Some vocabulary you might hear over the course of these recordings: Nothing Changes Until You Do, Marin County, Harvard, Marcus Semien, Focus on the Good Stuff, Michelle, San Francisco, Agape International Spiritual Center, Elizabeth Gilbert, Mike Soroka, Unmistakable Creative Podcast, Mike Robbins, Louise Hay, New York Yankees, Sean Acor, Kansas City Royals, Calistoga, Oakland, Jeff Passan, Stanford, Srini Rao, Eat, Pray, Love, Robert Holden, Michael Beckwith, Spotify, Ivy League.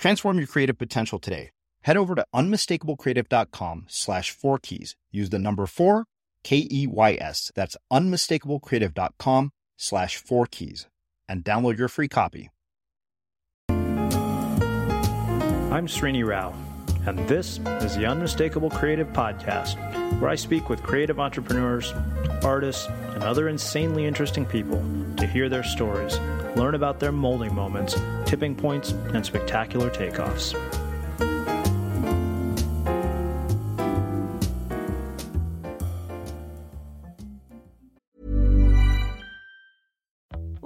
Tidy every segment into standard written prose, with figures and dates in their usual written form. Transform your creative potential today. Head over to unmistakablecreative.com/4keys. Use the number 4, K-E-Y-S. That's unmistakablecreative.com/4keys and download your free copy. I'm Srini Rao, and this is the Unmistakable Creative Podcast, where I speak with creative entrepreneurs, artists, and other insanely interesting people to hear their stories, learn about their molding moments, tipping points, and spectacular takeoffs.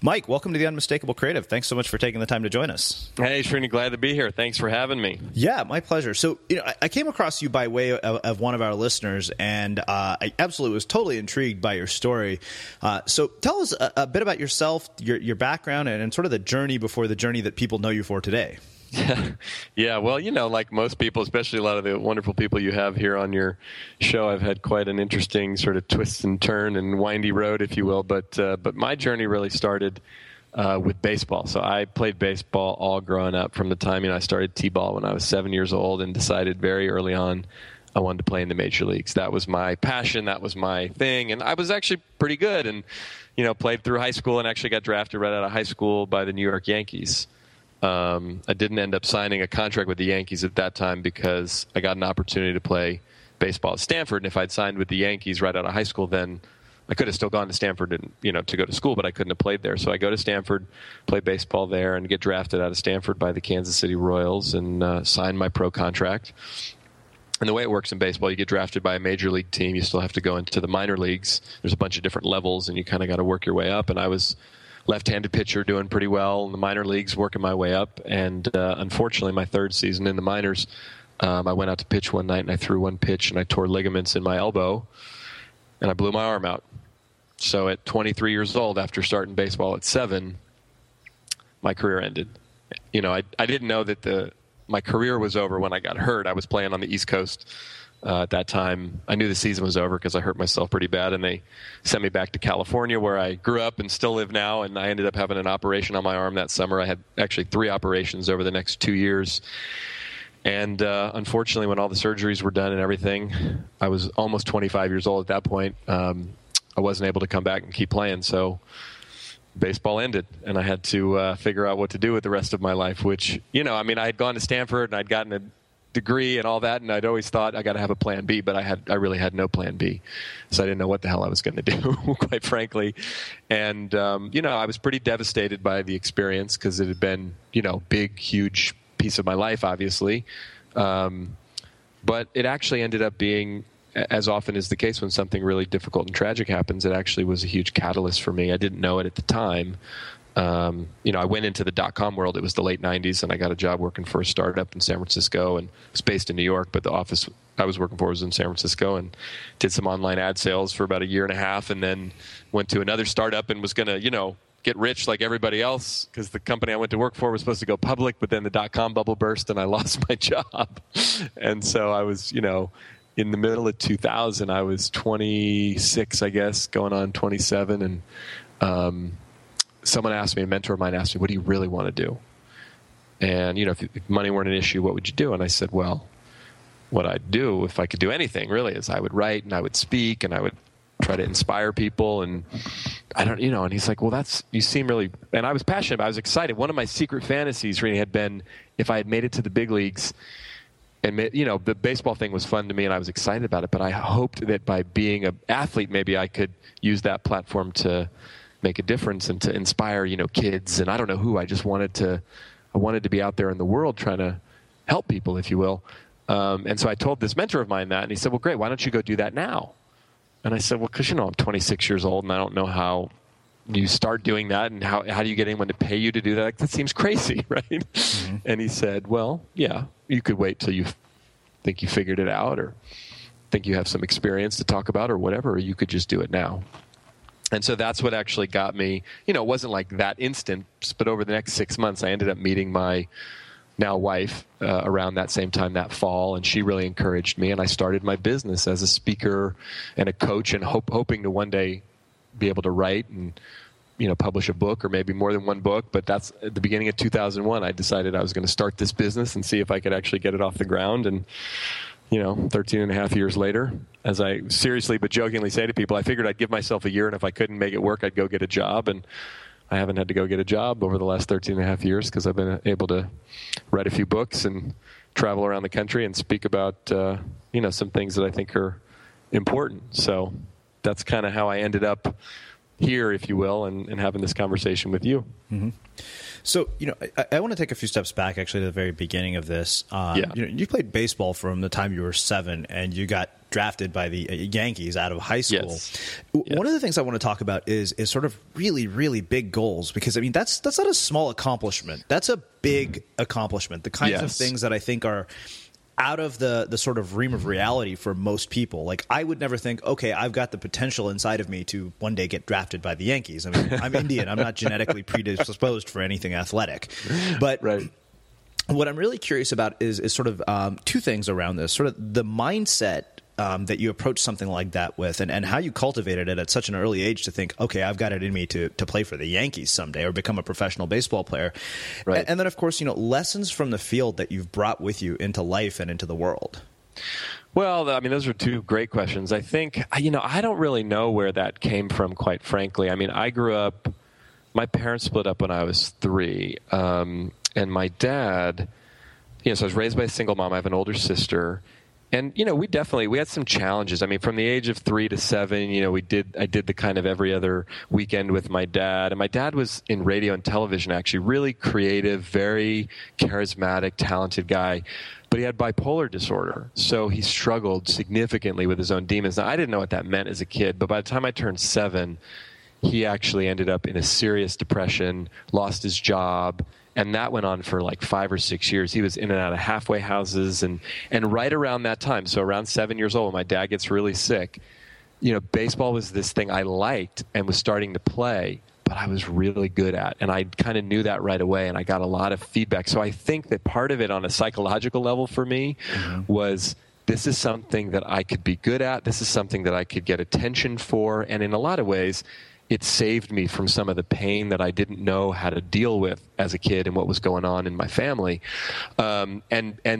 Mike, welcome to the Unmistakable Creative. Thanks so much for taking the time to join us. Hey, Srini, glad to be here. Thanks for having me. Yeah, my pleasure. So, I came across you by way of one of our listeners, and I absolutely was totally intrigued by your story. So tell us a bit about yourself, your background, and sort of the journey before the journey that people know you for today. Yeah, well, like most people, especially a lot of the wonderful people you have here on your show, I've had quite an interesting sort of twist and turn and windy road, if you will. But my journey really started with baseball. So I played baseball all growing up from the time I started T-ball when I was 7 years old and decided very early on I wanted to play in the major leagues. That was my passion. That was my thing. And I was actually pretty good and, played through high school and actually got drafted right out of high school by the New York Yankees. I didn't end up signing a contract with the Yankees at that time because I got an opportunity to play baseball at Stanford. And if I'd signed with the Yankees right out of high school, then I could have still gone to Stanford and, to go to school, but I couldn't have played there. So I go to Stanford, play baseball there, and get drafted out of Stanford by the Kansas City Royals and sign my pro contract. And the way it works in baseball, you get drafted by a major league team. You still have to go into the minor leagues. There's a bunch of different levels, and you kind of got to work your way up. And I was left-handed pitcher doing pretty well in the minor leagues, working my way up. And unfortunately, my third season in the minors, I went out to pitch one night and I threw one pitch and I tore ligaments in my elbow and I blew my arm out. So at 23 years old, after starting baseball at 7, my career ended. I didn't know that my career was over when I got hurt. I was playing on the East Coast. At that time, I knew the season was over because I hurt myself pretty bad, and they sent me back to California where I grew up and still live now, and I ended up having an operation on my arm that summer. I had actually 3 operations over the next 2 years, and unfortunately, when all the surgeries were done and everything, I was almost 25 years old at that point. I wasn't able to come back and keep playing, so baseball ended, and I had to figure out what to do with the rest of my life, which, I had gone to Stanford, and I'd gotten a degree and all that, and I'd always thought I got to have a plan B, but I really had no plan B, so I didn't know what the hell I was going to do, quite frankly. And I was pretty devastated by the experience because it had been big, huge piece of my life, obviously. But it actually ended up being, as often is the case when something really difficult and tragic happens, it actually was a huge catalyst for me. I didn't know it at the time. I went into the dot-com world. It was the late 90s, and I got a job working for a startup in San Francisco, and it was based in New York, but the office I was working for was in San Francisco, and did some online ad sales for about a year and a half, and then went to another startup and was going to, get rich like everybody else because the company I went to work for was supposed to go public, but then the dot-com bubble burst, and I lost my job. And so I was, in the middle of 2000, I was 26, I guess, going on 27, and someone asked me, a mentor of mine asked me, what do you really want to do? And, if money weren't an issue, what would you do? And I said, well, what I'd do if I could do anything really is I would write and I would speak and I would try to inspire people. And I don't, and he's like, well, you seem really, and I was passionate about it. I was excited. One of my secret fantasies really had been if I had made it to the big leagues and, the baseball thing was fun to me and I was excited about it, but I hoped that by being an athlete, maybe I could use that platform to make a difference and to inspire, kids. And I don't know who, I just wanted to be out there in the world trying to help people, if you will. And so I told this mentor of mine that, and he said, well, great, why don't you go do that now? And I said, well, cause I'm 26 years old and I don't know how you start doing that and how do you get anyone to pay you to do that? That seems crazy, right? Mm-hmm. And he said, well, yeah, you could wait till you think you figured it out or think you have some experience to talk about or whatever, or you could just do it now. And so that's what actually got me, it wasn't like that instant, but over the next 6 months, I ended up meeting my now wife around that same time that fall, and she really encouraged me, and I started my business as a speaker and a coach and hoping to one day be able to write and, publish a book or maybe more than one book. But that's at the beginning of 2001, I decided I was going to start this business and see if I could actually get it off the ground. And 13 and a half years later, as I seriously but jokingly say to people, I figured I'd give myself a year, and if I couldn't make it work, I'd go get a job. And I haven't had to go get a job over the last 13 and a half years because I've been able to write a few books and travel around the country and speak about, some things that I think are important. So that's kind of how I ended up here, if you will, and having this conversation with you. Mm-hmm. So, you know, I want to take a few steps back, actually, to the very beginning of this. You know, you played baseball from the time you were 7, and you got drafted by the Yankees out of high school. Yes. One of the things I want to talk about is sort of really, really big goals, because I mean, that's not a small accomplishment. That's a big accomplishment. The kinds of things that I think are out of the sort of realm of reality for most people. Like, I would never think, okay, I've got the potential inside of me to one day get drafted by the Yankees. I mean, I'm Indian. I'm not genetically predisposed for anything athletic. But what I'm really curious about is sort of two things around this, sort of the mindset that you approach something like that with, and how you cultivated it at such an early age to think, okay, I've got it in me to play for the Yankees someday or become a professional baseball player. Right. And then, of course, you know, lessons from the field that you've brought with you into life and into the world. Well, I mean, those are two great questions. I think, you know, I don't really know where that came from, quite frankly. I mean, I grew up, my parents split up when I was 3, and my dad, you know, so I was raised by a single mom. I have an older sister. And, you know, we had some challenges. I mean, from the age of 3 to 7, you know, I did the kind of every other weekend with my dad. And my dad was in radio and television, actually, really creative, very charismatic, talented guy. But he had bipolar disorder, so he struggled significantly with his own demons. Now, I didn't know what that meant as a kid, but by the time I turned 7, he actually ended up in a serious depression, lost his job. And that went on for like 5 or 6 years. He was in and out of halfway houses. And right around that time, so around 7 years old, when my dad gets really sick, you know, baseball was this thing I liked and was starting to play, but I was really good at. And I kind of knew that right away, and I got a lot of feedback. So I think that part of it on a psychological level for me was, this is something that I could be good at. This is something that I could get attention for. And in a lot of ways, it saved me from some of the pain that I didn't know how to deal with as a kid and what was going on in my family. And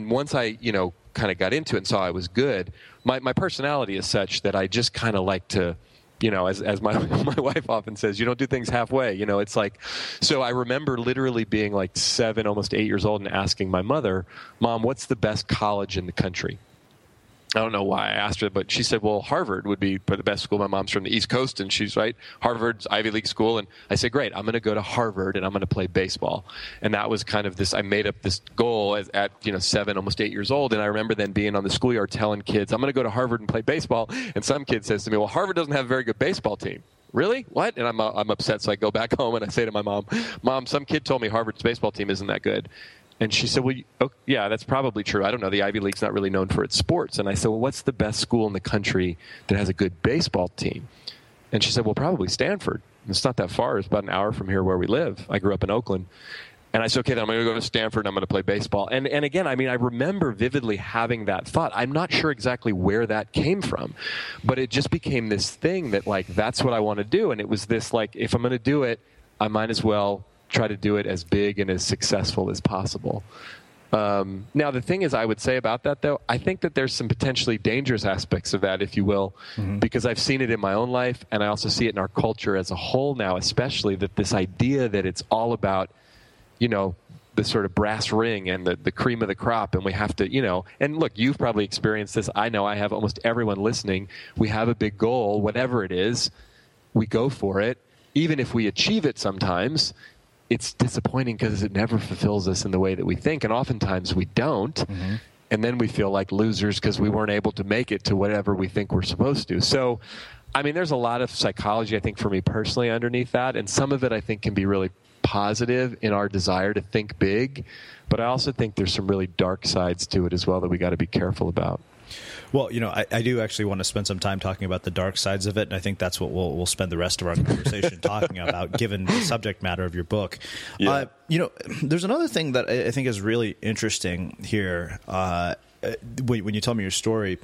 once I, you know, kind of got into it and saw I was good, my personality is such that I just kind of like to, you know, as my wife often says, you don't do things halfway. You know, it's like, so I remember literally being like 7, almost 8 years old and asking my mother, Mom, what's the best college in the country? I don't know why I asked her, but she said, well, Harvard would be the best school. My mom's from the East Coast, and she's right. Harvard's Ivy League school. And I said, great, I'm going to go to Harvard, and I'm going to play baseball. And that was kind of this, I made up this goal at you know, 7, almost 8 years old. And I remember then being on the schoolyard telling kids, I'm going to go to Harvard and play baseball. And some kid says to me, well, Harvard doesn't have a very good baseball team. Really? What? And I'm upset. So I go back home, and I say to my mom, Mom, some kid told me Harvard's baseball team isn't that good. And she said, well, yeah, that's probably true. I don't know. The Ivy League's not really known for its sports. And I said, well, what's the best school in the country that has a good baseball team? And she said, well, probably Stanford. And it's not that far. It's about an hour from here where we live. I grew up in Oakland. And I said, okay, then I'm going to go to Stanford, and I'm going to play baseball. And again, I mean, I remember vividly having that thought. I'm not sure exactly where that came from, but it just became this thing that, like, that's what I want to do. And it was this, like, if I'm going to do it, I might as well try to do it as big and as successful as possible. Now, the thing is, I would say about that, though, I think that there's some potentially dangerous aspects of that, if you will, because I've seen it in my own life, and I also see it in our culture as a whole now, especially that this idea that it's all about, you know, the sort of brass ring and the cream of the crop, and we have to, you know, and look, you've probably experienced this. I know I have. Almost everyone listening, we have a big goal, whatever it is, we go for it, even if we achieve it sometimes. It's disappointing because it never fulfills us in the way that we think, and oftentimes we don't, and then we feel like losers because we weren't able to make it to whatever we think we're supposed to. So, I mean, there's a lot of psychology, I think, for me personally underneath that, and some of it, I think, can be really positive in our desire to think big, but I also think there's some really dark sides to it as well that we got to be careful about. Well, you know, I do actually want to spend some time talking about the dark sides of it, and I think that's what we'll spend the rest of our conversation talking about, given the subject matter of your book. Yeah. You know, there's another thing that I think is really interesting here when you tell me your story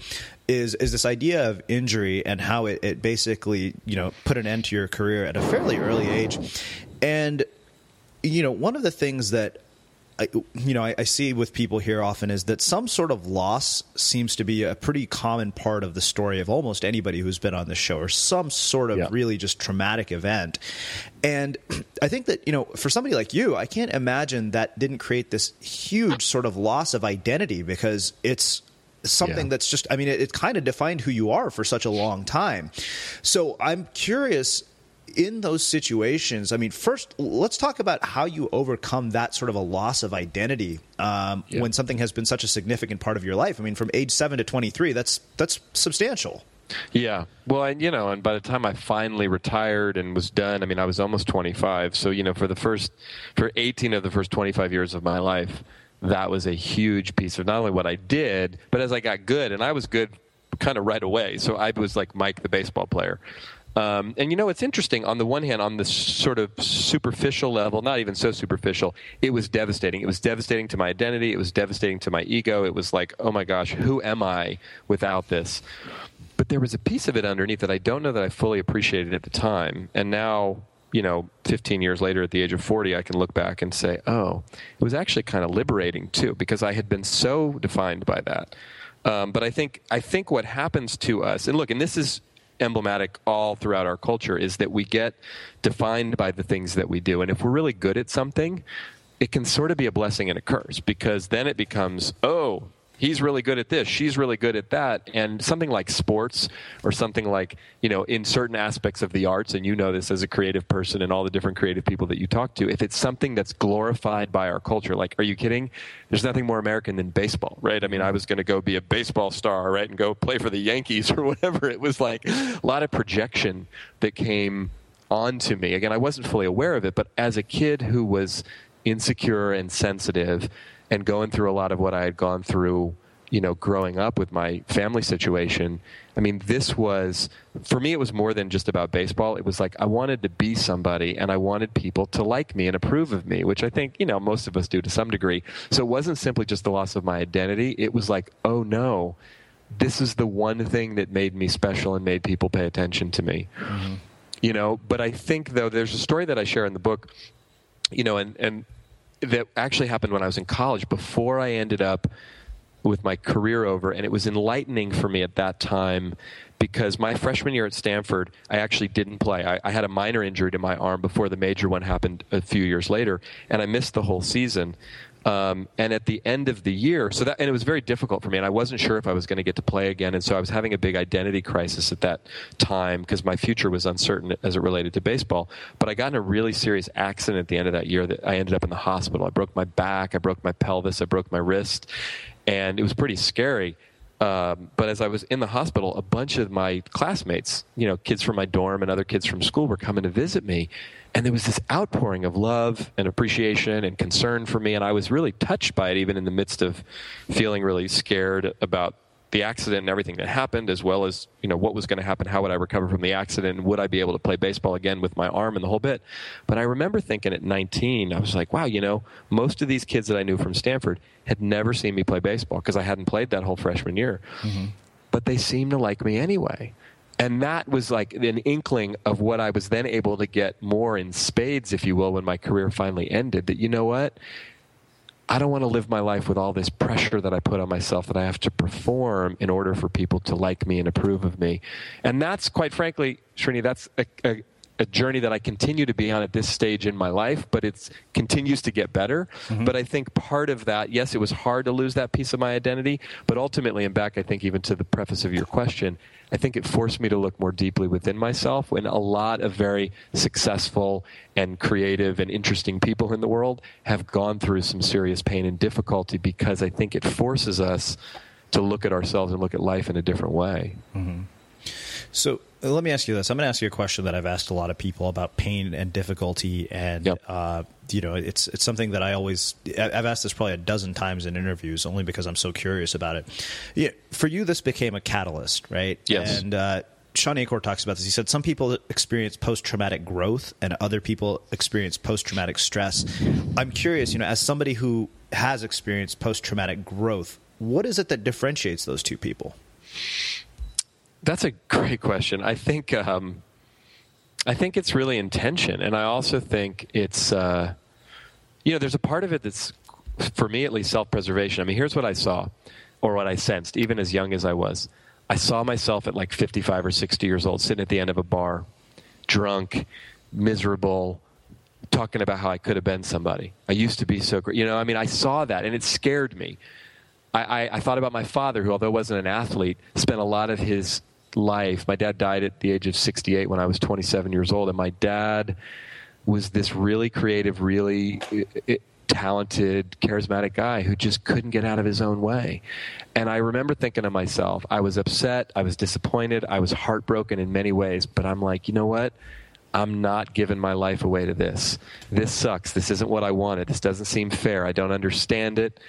is this idea of injury and how it basically, you know, put an end to your career at a fairly early age. And, you know, one of the things that I see with people here often is that some sort of loss seems to be a pretty common part of the story of almost anybody who's been on the show, or some sort of really just traumatic event. And I think that, you know, for somebody like you, I can't imagine that didn't create this huge sort of loss of identity, because it's something that's just, I mean, it kind of defined who you are for such a long time. So I'm curious, in those situations, I mean, first, let's talk about how you overcome that sort of a loss of identity when something has been such a significant part of your life. I mean, from age 7 to 23, that's substantial. Yeah. Well, and, you know, and by the time I finally retired and was done, I mean, I was almost 25. So, you know, for 18 of the first 25 years of my life, that was a huge piece of not only what I did, but as I got good, and I was good kind of right away. So I was like Mike, the baseball player. And, you know, it's interesting. On the one hand, on this sort of superficial level, not even so superficial, it was devastating. It was devastating to my identity. It was devastating to my ego. It was like, oh, my gosh, who am I without this? But there was a piece of it underneath that I don't know that I fully appreciated at the time. And now, you know, 15 years later at the age of 40, I can look back and say, oh, it was actually kind of liberating, too, because I had been so defined by that. But I think what happens to us, and look, and this is emblematic all throughout our culture, is that we get defined by the things that we do. And if we're really good at something, it can sort of be a blessing and a curse, because then it becomes, oh, he's really good at this, she's really good at that. And something like sports, or something like, you know, in certain aspects of the arts, and you know this as a creative person and all the different creative people that you talk to, if it's something that's glorified by our culture, like, are you kidding? There's nothing more American than baseball, right? I mean, I was going to go be a baseball star, right, and go play for the Yankees or whatever. It was like a lot of projection that came onto me. Again, I wasn't fully aware of it, but as a kid who was insecure and sensitive, and going through a lot of what I had gone through, you know, growing up with my family situation, I mean, this was, for me, it was more than just about baseball. It was like I wanted to be somebody, and I wanted people to like me and approve of me, which I think, you know, most of us do to some degree. So it wasn't simply just the loss of my identity. It was like, oh, no, this is the one thing that made me special and made people pay attention to me. Mm-hmm. You know, but I think, though, there's a story that I share in the book, you know, and that actually happened when I was in college, before I ended up with my career over. And it was enlightening for me at that time, because my freshman year at Stanford, I actually didn't play. I had a minor injury to my arm before the major one happened a few years later, and I missed the whole season. And at the end of the year, it was very difficult for me, and I wasn't sure if I was going to get to play again. And so I was having a big identity crisis at that time, because my future was uncertain as it related to baseball. But I got in a really serious accident at the end of that year that I ended up in the hospital. I broke my back, I broke my pelvis, I broke my wrist, and it was pretty scary. But as I was in the hospital, a bunch of my classmates, you know, kids from my dorm and other kids from school, were coming to visit me. And there was this outpouring of love and appreciation and concern for me. And I was really touched by it, even in the midst of feeling really scared about the accident and everything that happened, as well as, you know, what was going to happen, how would I recover from the accident, and would I be able to play baseball again with my arm and the whole bit. But I remember thinking at 19, I was like, wow, you know, most of these kids that I knew from Stanford had never seen me play baseball, because I hadn't played that whole freshman year. Mm-hmm. But they seemed to like me anyway. And that was like an inkling of what I was then able to get more in spades, if you will, when my career finally ended, that, you know what, I don't want to live my life with all this pressure that I put on myself, that I have to perform in order for people to like me and approve of me. And that's, quite frankly, Srini, that's a journey that I continue to be on at this stage in my life, but it continues to get better. Mm-hmm. But I think part of that, yes, it was hard to lose that piece of my identity, but ultimately, and back, I think, even to the preface of your question, I think it forced me to look more deeply within myself. When a lot of very successful and creative and interesting people in the world have gone through some serious pain and difficulty, because I think it forces us to look at ourselves and look at life in a different way. Mm-hmm. So let me ask you this. I'm going to ask you a question that I've asked a lot of people about pain and difficulty. And, you know, it's something that I've asked this probably a dozen times in interviews, only because I'm so curious about it. Yeah, for you, this became a catalyst, right? Yes. And Sean Acor talks about this. He said some people experience post-traumatic growth and other people experience post-traumatic stress. I'm curious, you know, as somebody who has experienced post-traumatic growth, what is it that differentiates those two people? That's a great question. I think it's really intention, and I also think it's you know, there's a part of it that's, for me at least, self-preservation. I mean, here's what I saw, or what I sensed, even as young as I was. I saw myself at like 55 or 60 years old, sitting at the end of a bar, drunk, miserable, talking about how I could have been somebody. I used to be so great. You know, I mean, I saw that, and it scared me. I thought about my father, who, although wasn't an athlete, spent a lot of his life. My dad died at the age of 68 when I was 27 years old. And my dad was this really creative, really talented, charismatic guy who just couldn't get out of his own way. And I remember thinking to myself, I was upset, I was disappointed, I was heartbroken in many ways, but I'm like, you know what? I'm not giving my life away to this. This sucks. This isn't what I wanted. This doesn't seem fair. I don't understand it.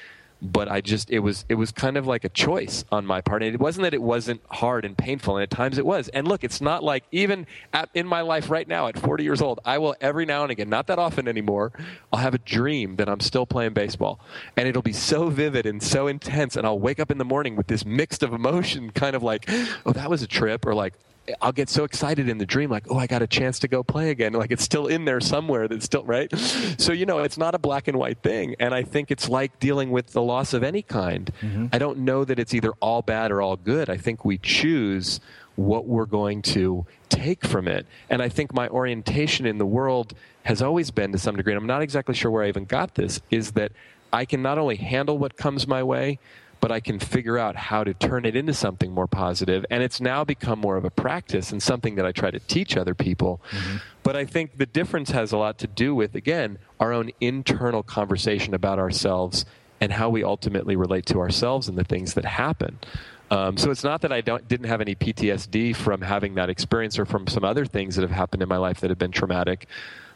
But I just, it was kind of like a choice on my part. And it wasn't that it wasn't hard and painful, and at times it was. And look, it's not like even in my life right now at 40 years old, I will every now and again, not that often anymore, I'll have a dream that I'm still playing baseball. And it'll be so vivid and so intense. And I'll wake up in the morning with this mixed of emotion, kind of like, oh, that was a trip, or like, I'll get so excited in the dream, like, oh, I got a chance to go play again. Like, it's still in there somewhere. That's still, right? So, you know, it's not a black and white thing. And I think it's like dealing with the loss of any kind. Mm-hmm. I don't know that it's either all bad or all good. I think we choose what we're going to take from it. And I think my orientation in the world has always been, to some degree, and I'm not exactly sure where I even got this, is that I can not only handle what comes my way, but I can figure out how to turn it into something more positive. And it's now become more of a practice and something that I try to teach other people. Mm-hmm. But I think the difference has a lot to do with, again, our own internal conversation about ourselves and how we ultimately relate to ourselves and the things that happen. So it's not that I didn't have any PTSD from having that experience or from some other things that have happened in my life that have been traumatic.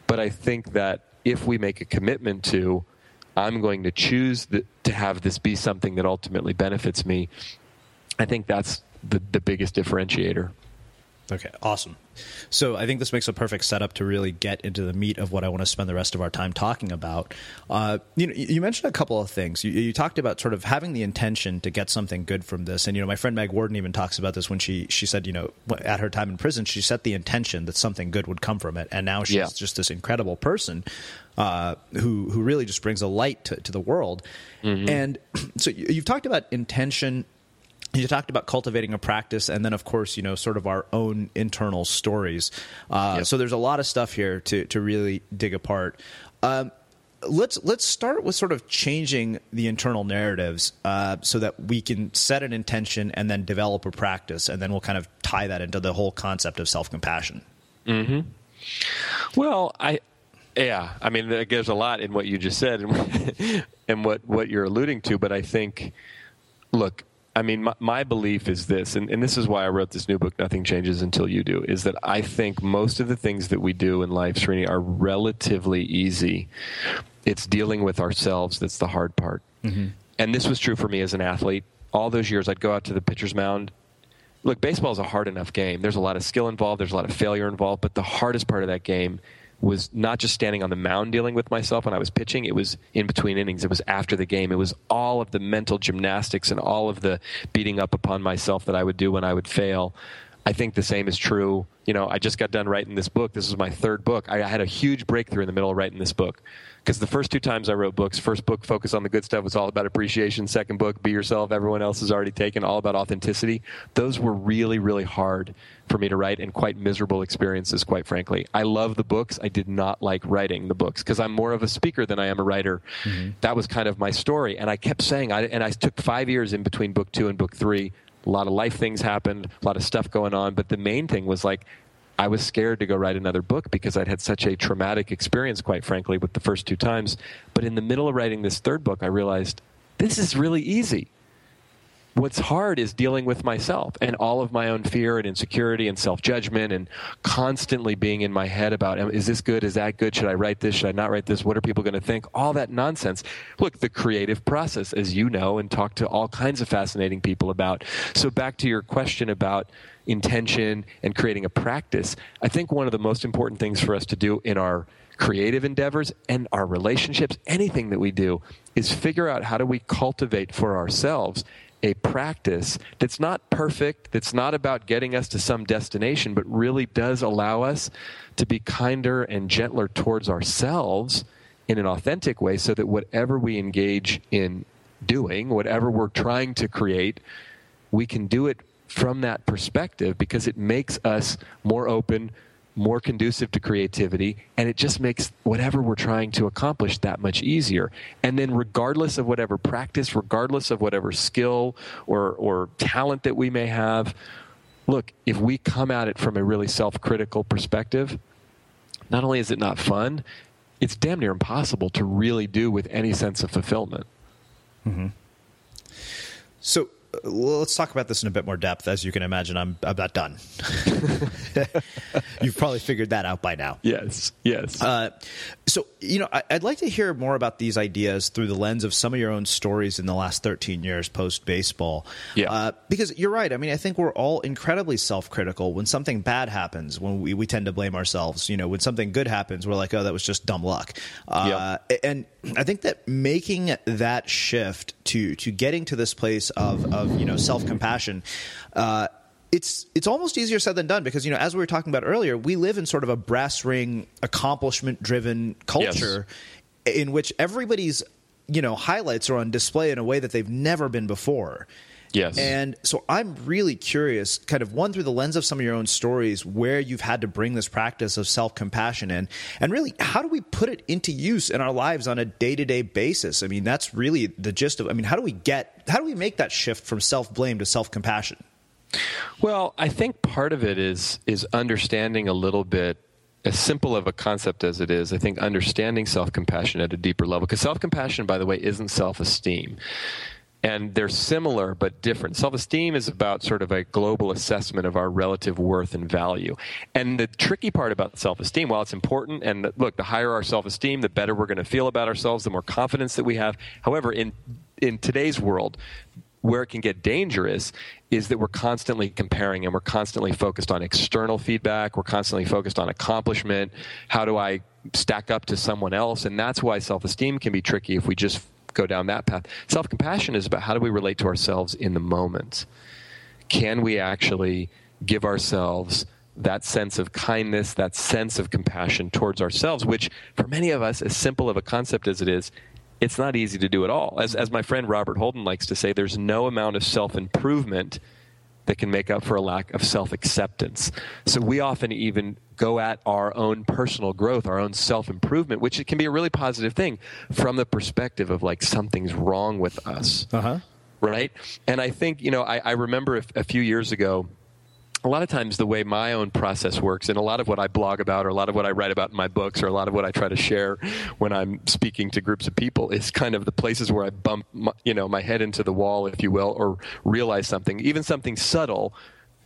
But I think that if we make a commitment to, I'm going to choose to have this be something that ultimately benefits me, I think that's the biggest differentiator. Okay, awesome. So I think this makes a perfect setup to really get into the meat of what I want to spend the rest of our time talking about. You mentioned a couple of things. You talked about sort of having the intention to get something good from this. And, you know, my friend Meg Warden even talks about this when she said, you know, at her time in prison, she set the intention that something good would come from it. And now she's just this incredible person who really just brings a light to the world. Mm-hmm. And so you've talked about intention. You talked about cultivating a practice and then, of course, you know, sort of our own internal stories. So there's a lot of stuff here to really dig apart. Let's start with sort of changing the internal narratives so that we can set an intention and then develop a practice. And then we'll kind of tie that into the whole concept of self-compassion. Mm-hmm. Well, I mean, there's a lot in what you just said and what you're alluding to. But I think, look, I mean, my belief is this, and this is why I wrote this new book, Nothing Changes Until You Do, is that I think most of the things that we do in life, Srini, are relatively easy. It's dealing with ourselves that's the hard part. Mm-hmm. And this was true for me as an athlete. All those years, I'd go out to the pitcher's mound. Look, baseball is a hard enough game. There's a lot of skill involved. There's a lot of failure involved. But the hardest part of that game was not just standing on the mound dealing with myself when I was pitching. It was in between innings. It was after the game. It was all of the mental gymnastics and all of the beating up upon myself that I would do when I would fail. I think the same is true. You know, I just got done writing this book. This is my third book. I had a huge breakthrough in the middle of writing this book because the first two times I wrote books, first book, Focus on the Good Stuff, was all about appreciation. Second book, Be Yourself, Everyone Else is Already Taken, all about authenticity. Those were really, really hard for me to write and quite miserable experiences, quite frankly. I love the books. I did not like writing the books because I'm more of a speaker than I am a writer. Mm-hmm. That was kind of my story. And I kept saying, I took 5 years in between book two and book three. A lot of life things happened, a lot of stuff going on. But the main thing was, like, I was scared to go write another book because I'd had such a traumatic experience, quite frankly, with the first two times. But in the middle of writing this third book, I realized this is really easy. What's hard is dealing with myself and all of my own fear and insecurity and self-judgment and constantly being in my head about, is this good? Is that good? Should I write this? Should I not write this? What are people going to think? All that nonsense. Look, the creative process, as you know, and talk to all kinds of fascinating people about. So back to your question about intention and creating a practice, I think one of the most important things for us to do in our creative endeavors and our relationships, anything that we do, is figure out how do we cultivate for ourselves a practice that's not perfect, that's not about getting us to some destination, but really does allow us to be kinder and gentler towards ourselves in an authentic way so that whatever we engage in doing, whatever we're trying to create, we can do it from that perspective because it makes us more open, more conducive to creativity, and it just makes whatever we're trying to accomplish that much easier. And then regardless of whatever practice, regardless of whatever skill or talent that we may have, look, if we come at it from a really self-critical perspective, not only is it not fun, it's damn near impossible to really do with any sense of fulfillment. Mm-hmm. So let's talk about this in a bit more depth. As you can imagine, I'm not done. You've probably figured that out by now. Yes, yes. So, you know, I'd like to hear more about these ideas through the lens of some of your own stories in the last 13 years post-baseball. Yeah. Because you're right. I mean, I think we're all incredibly self-critical. When something bad happens, when we tend to blame ourselves. You know, when something good happens, we're like, oh, that was just dumb luck. And I think that making that shift to getting to this place of you know, self-compassion, it's almost easier said than done, because, you know, as we were talking about earlier, we live in sort of a brass ring, accomplishment-driven culture. Yes. In which everybody's, you know, highlights are on display in a way that they've never been before. Yes. And so I'm really curious, kind of one, through the lens of some of your own stories, where you've had to bring this practice of self-compassion in, and really, how do we put it into use in our lives on a day-to-day basis? I mean, that's really the gist of, I mean, how do we make that shift from self-blame to self-compassion? Well, I think part of it is understanding a little bit, as simple of a concept as it is, I think understanding self-compassion at a deeper level, because self-compassion, by the way, isn't self-esteem. And they're similar but different. Self-esteem is about sort of a global assessment of our relative worth and value. And the tricky part about self-esteem, while it's important, and look, the higher our self-esteem, the better we're going to feel about ourselves, the more confidence that we have. However, in today's world, where it can get dangerous is that we're constantly comparing, and we're constantly focused on external feedback. We're constantly focused on accomplishment. How do I stack up to someone else? And that's why self-esteem can be tricky if we just go down that path. Self-compassion is about how do we relate to ourselves in the moment. Can we actually give ourselves that sense of kindness, that sense of compassion towards ourselves, which for many of us, as simple of a concept as it is, it's not easy to do at all. As my friend Robert Holden likes to say, there's no amount of self-improvement that can make up for a lack of self-acceptance. So we often even go at our own personal growth, our own self-improvement, which it can be a really positive thing, from the perspective of like something's wrong with us, right? And I think, you know, I remember a few years ago, a lot of times the way my own process works, and a lot of what I blog about, or a lot of what I write about in my books, or a lot of what I try to share when I'm speaking to groups of people, is kind of the places where I bump my head into the wall, if you will, or realize something, even something subtle.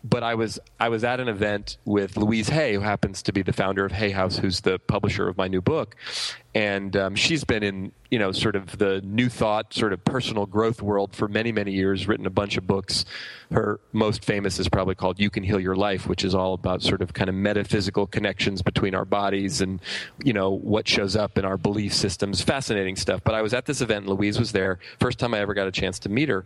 But I was at an event with Louise Hay, who happens to be the founder of Hay House, who's the publisher of my new book. And she's been in, you know, sort of the new thought, sort of personal growth world for many, many years, written a bunch of books. Her most famous is probably called You Can Heal Your Life, which is all about sort of kind of metaphysical connections between our bodies and, you know, what shows up in our belief systems. Fascinating stuff. But I was at this event, and Louise was there. First time I ever got a chance to meet her.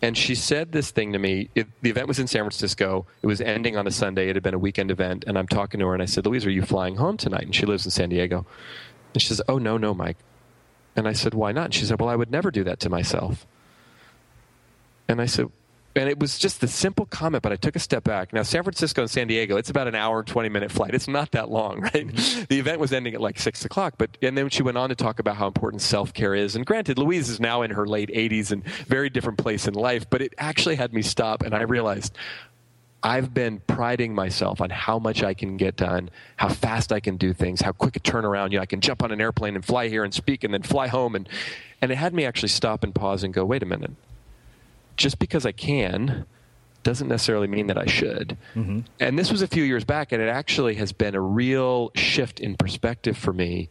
And she said this thing to me. The event was in San Francisco. It was ending on a Sunday. It had been a weekend event. And I'm talking to her, and I said, Louise, are you flying home tonight? And she lives in San Diego. And she says, oh, no, Mike. And I said, why not? And she said, well, I would never do that to myself. And I said, and it was just the simple comment, but I took a step back. Now, San Francisco and San Diego, it's about an hour and 20-minute flight. It's not that long, right? The event was ending at like 6 o'clock. And then she went on to talk about how important self-care is. And granted, Louise is now in her late 80s and very different place in life. But it actually had me stop, and I realized I've been priding myself on how much I can get done, how fast I can do things, how quick a turnaround. You know, I can jump on an airplane and fly here and speak and then fly home. And it had me actually stop and pause and go, wait a minute. Just because I can doesn't necessarily mean that I should. Mm-hmm. And this was a few years back, and it actually has been a real shift in perspective for me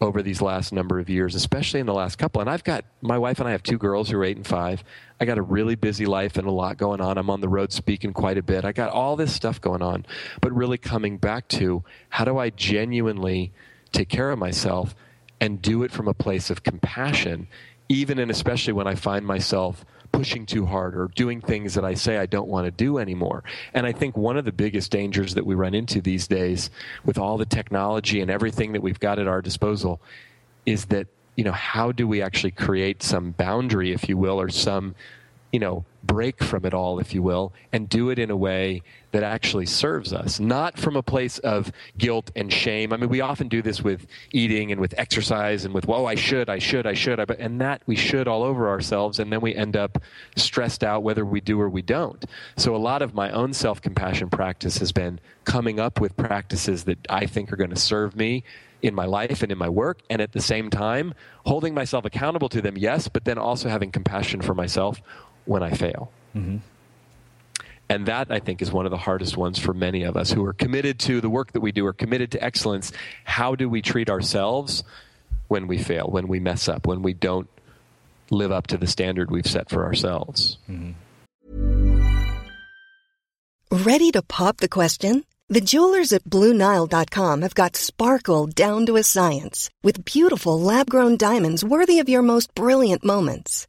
over these last number of years, especially in the last couple. And my wife and I have two girls who are 8 and 5. I got a really busy life and a lot going on. I'm on the road speaking quite a bit. I got all this stuff going on, but really coming back to, how do I genuinely take care of myself and do it from a place of compassion, even and especially when I find myself pushing too hard or doing things that I say I don't want to do anymore. And I think one of the biggest dangers that we run into these days, with all the technology and everything that we've got at our disposal, is that, you know, how do we actually create some boundary, if you will, or some, you know, break from it all, if you will, and do it in a way that actually serves us, not from a place of guilt and shame. I mean, we often do this with eating and with exercise and with, whoa, I should, and that we should all over ourselves, and then we end up stressed out whether we do or we don't. So a lot of my own self-compassion practice has been coming up with practices that I think are going to serve me in my life and in my work, and at the same time, holding myself accountable to them, yes, but then also having compassion for myself when I fail. Mm-hmm. And that, I think, is one of the hardest ones for many of us who are committed to the work that we do, are committed to excellence. How do we treat ourselves when we fail, when we mess up, when we don't live up to the standard we've set for ourselves? Mm-hmm. Ready to pop the question? The jewelers at BlueNile.com have got sparkle down to a science with beautiful lab-grown diamonds worthy of your most brilliant moments.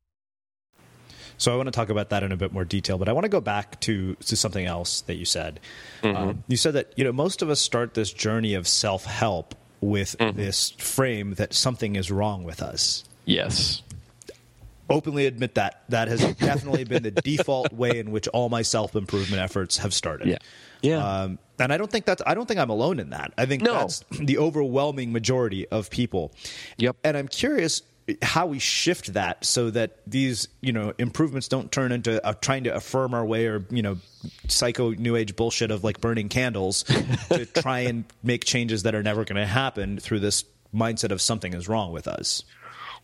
So I want to talk about that in a bit more detail, but I want to go back to something else that you said. Mm-hmm. You said that, you know, most of us start this journey of self-help with this frame that something is wrong with us. Yes. Openly admit that. That has definitely been the default way in which all my self-improvement efforts have started. Yeah. Yeah. And I don't think I'm alone in that. I think that's the overwhelming majority of people. Yep. And I'm curious how we shift that so that these, you know, improvements don't turn into trying to affirm our way or, you know, psycho new age bullshit of like burning candles to try and make changes that are never going to happen through this mindset of something is wrong with us.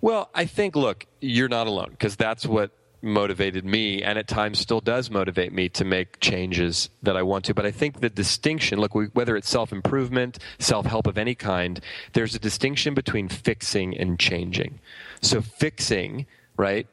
Well, I think, look, you're not alone, because that's what motivated me, and at times still does motivate me to make changes that I want to. But I think the distinction, look, whether it's self-improvement, self-help of any kind, there's a distinction between fixing and changing. So fixing, right,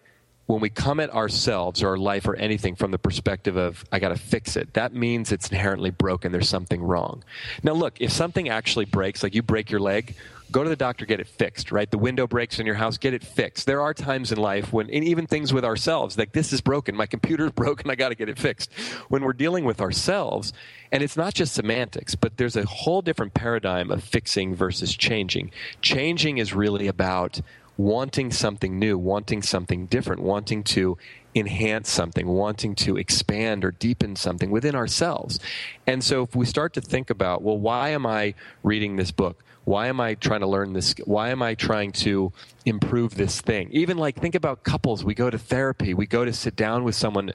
when we come at ourselves or our life or anything from the perspective of, I got to fix it, that means it's inherently broken. There's something wrong. Now, look, if something actually breaks, like you break your leg, go to the doctor, get it fixed, right? The window breaks in your house, get it fixed. There are times in life when, and even things with ourselves, like this is broken, my computer is broken, I got to get it fixed. When we're dealing with ourselves, and it's not just semantics, but there's a whole different paradigm of fixing versus changing. Changing is really about wanting something new, wanting something different, wanting to enhance something, wanting to expand or deepen something within ourselves. And so if we start to think about, well, why am I reading this book? Why am I trying to learn this? Why am I trying to improve this thing? Even like think about couples. We go to therapy. We go to sit down with someone.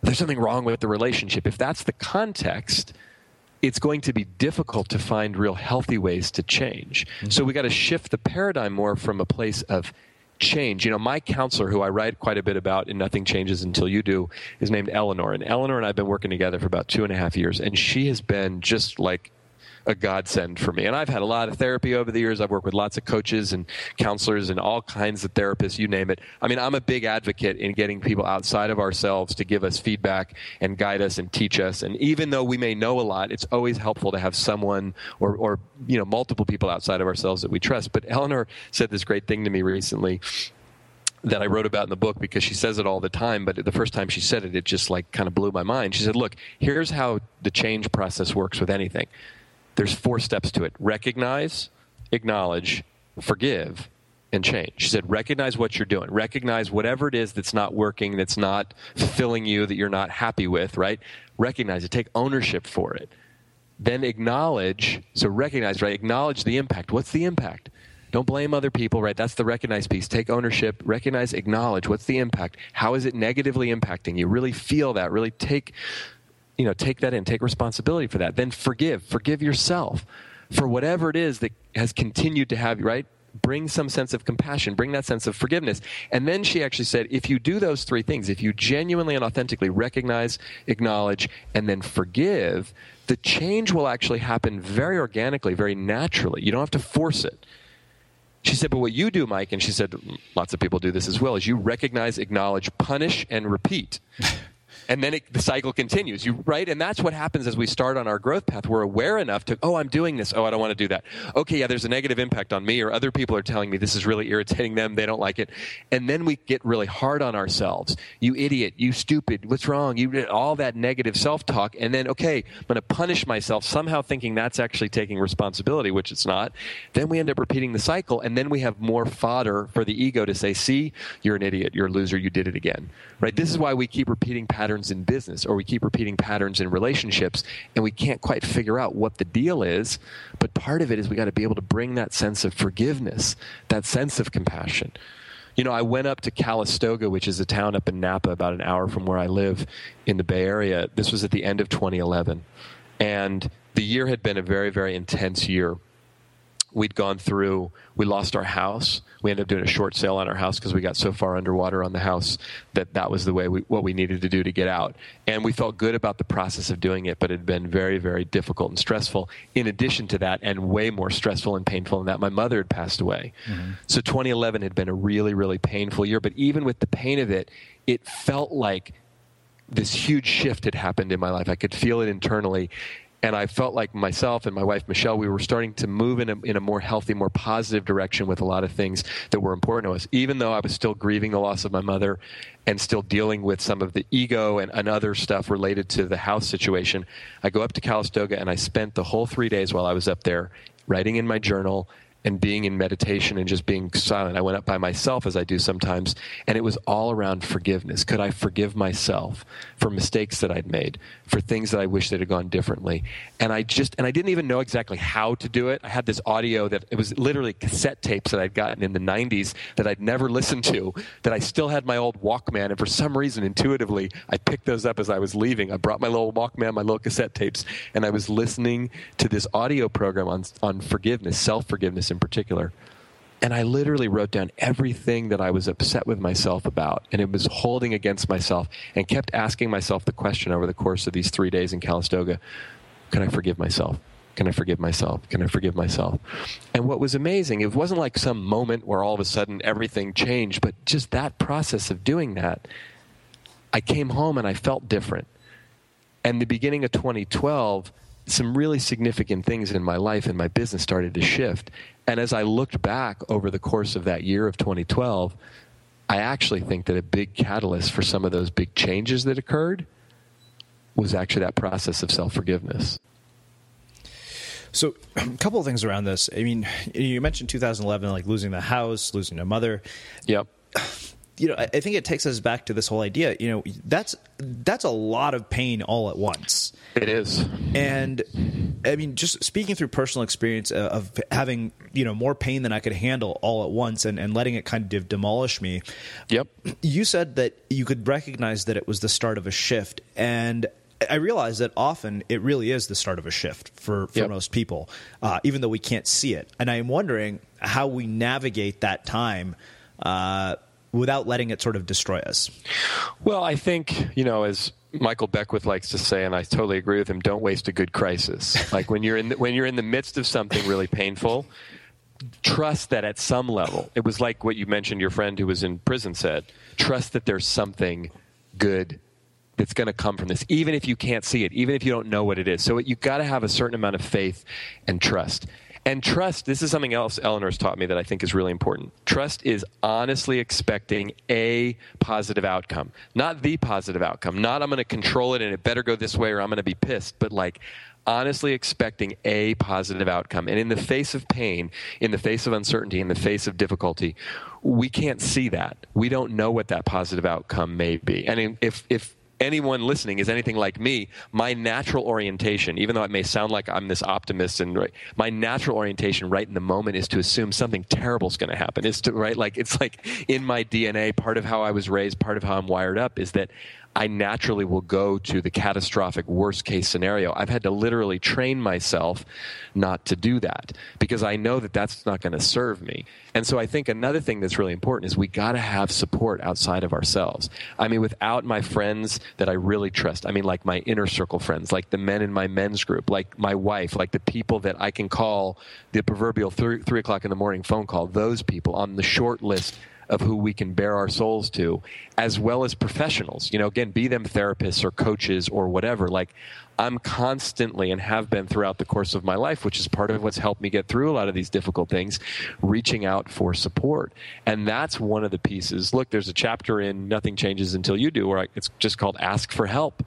There's something wrong with the relationship. If that's the context, it's going to be difficult to find real healthy ways to change. Mm-hmm. So we got to shift the paradigm more from a place of change. You know, my counselor, who I write quite a bit about in Nothing Changes Until You Do, is named Eleanor. And Eleanor and I have been working together for about 2.5 years. And she has been just like a godsend for me. And I've had a lot of therapy over the years. I've worked with lots of coaches and counselors and all kinds of therapists, you name it. I mean, I'm a big advocate in getting people outside of ourselves to give us feedback and guide us and teach us. And even though we may know a lot, it's always helpful to have someone or you know, multiple people outside of ourselves that we trust. But Eleanor said this great thing to me recently that I wrote about in the book, because she says it all the time, but the first time she said it, it just like kind of blew my mind. She said, look, here's how the change process works with anything. There's 4 steps to it. Recognize, acknowledge, forgive, and change. She said, recognize what you're doing. Recognize whatever it is that's not working, that's not fulfilling you, that you're not happy with, right? Recognize it. Take ownership for it. Then acknowledge. So recognize, right? Acknowledge the impact. What's the impact? Don't blame other people, right? That's the recognize piece. Take ownership, recognize, acknowledge. What's the impact? How is it negatively impacting you? Really feel that. Really take that in, take responsibility for that. Then forgive yourself for whatever it is that has continued to have you, right? Bring some sense of compassion, bring that sense of forgiveness. And then she actually said, if you do those 3 things, if you genuinely and authentically recognize, acknowledge, and then forgive, the change will actually happen very organically, very naturally. You don't have to force it. She said, but what you do, Mike, and she said, lots of people do this as well, is you recognize, acknowledge, punish, and repeat. And then the cycle continues, right? And that's what happens as we start on our growth path. We're aware enough to, oh, I'm doing this. Oh, I don't want to do that. Okay, yeah, there's a negative impact on me, or other people are telling me this is really irritating them. They don't like it. And then we get really hard on ourselves. You idiot. You stupid. What's wrong? You did all that negative self-talk. And then, okay, I'm going to punish myself, somehow thinking that's actually taking responsibility, which it's not. Then we end up repeating the cycle, and then we have more fodder for the ego to say, see, you're an idiot. You're a loser. You did it again, right? This is why we keep repeating patterns in business, or we keep repeating patterns in relationships, and we can't quite figure out what the deal is. But part of it is we got to be able to bring that sense of forgiveness, that sense of compassion. You know, I went up to Calistoga, which is a town up in Napa, about an hour from where I live in the Bay Area. This was at the end of 2011. And the year had been a very, very intense year. We'd gone through, we lost our house. We ended up doing a short sale on our house because we got so far underwater on the house that was the way what we needed to do to get out. And we felt good about the process of doing it, but it had been very, very difficult and stressful. In addition to that, and way more stressful and painful than that, my mother had passed away. Mm-hmm. So 2011 had been a really, really painful year. But even with the pain of it, it felt like this huge shift had happened in my life. I could feel it internally. And I felt like myself and my wife, Michelle, we were starting to move in a more healthy, more positive direction with a lot of things that were important to us. Even though I was still grieving the loss of my mother and still dealing with some of the ego and other stuff related to the house situation, I go up to Calistoga and I spent the whole 3 days while I was up there writing in my journal and being in meditation and just being silent. I went up by myself, as I do sometimes, and it was all around forgiveness. Could I forgive myself for mistakes that I'd made, for things that I wish that had gone differently? And I didn't even know exactly how to do it. I had this audio that it was literally cassette tapes that I'd gotten in the 90s that I'd never listened to, that I still had my old Walkman. And for some reason, intuitively, I picked those up as I was leaving. I brought my little Walkman, my little cassette tapes, and I was listening to this audio program on forgiveness, self-forgiveness in particular, And I literally wrote down everything that I was upset with myself about, and it was holding against myself, and kept asking myself the question over the course of these 3 days in Calistoga, can I forgive myself? Can I forgive myself? Can I forgive myself? And what was amazing, it wasn't like some moment where all of a sudden everything changed, but just that process of doing that, I came home and I felt different. And the beginning of 2012, some really significant things in my life and my business started to shift. And as I looked back over the course of that year of 2012, I actually think that a big catalyst for some of those big changes that occurred was actually that process of self-forgiveness. So a couple of things around this. I mean, you mentioned 2011, like losing the house, losing a mother. Yep. You know, I think it takes us back to this whole idea, you know, that's a lot of pain all at once. It is. And I mean, just speaking through personal experience of having, you know, more pain than I could handle all at once and letting it kind of demolish me. Yep. You said that you could recognize that it was the start of a shift, and I realize that often it really is the start of a shift for yep. most people, even though we can't see it. And I am wondering how we navigate that time without letting it sort of destroy us. Well, I think, you know, as Michael Beckwith likes to say, and I totally agree with him, don't waste a good crisis. Like when you're in the midst of something really painful, trust that at some level, it was like what you mentioned your friend who was in prison said, trust that there's something good that's going to come from this, even if you can't see it, even if you don't know what it is. So you've got to have a certain amount of faith and trust. And trust, this is something else Eleanor's taught me that I think is really important. Trust is honestly expecting a positive outcome, not the positive outcome, not I'm going to control it and it better go this way or I'm going to be pissed, but like honestly expecting a positive outcome. And in the face of pain, in the face of uncertainty, in the face of difficulty, we can't see that. We don't know what that positive outcome may be. And if anyone listening is anything like me, my natural orientation, even though it may sound like I'm this optimist, and my natural orientation right in the moment is to assume something terrible is going to happen. It's to, right? Like, it's like in my DNA, part of how I was raised, part of how I'm wired up is that I naturally will go to the catastrophic worst case scenario. I've had to literally train myself not to do that because I know that that's not going to serve me. And so I think another thing that's really important is we got to have support outside of ourselves. I mean, without my friends that I really trust, I mean, like my inner circle friends, like the men in my men's group, like my wife, like the people that I can call the proverbial 3 o'clock in the morning phone call, those people on the short list of who we can bear our souls to, as well as professionals, you know, again, be them therapists or coaches or whatever. Like I'm constantly and have been throughout the course of my life, which is part of what's helped me get through a lot of these difficult things, reaching out for support. And that's one of the pieces. Look, there's a chapter in Nothing Changes Until You Do where it's just called Ask for Help.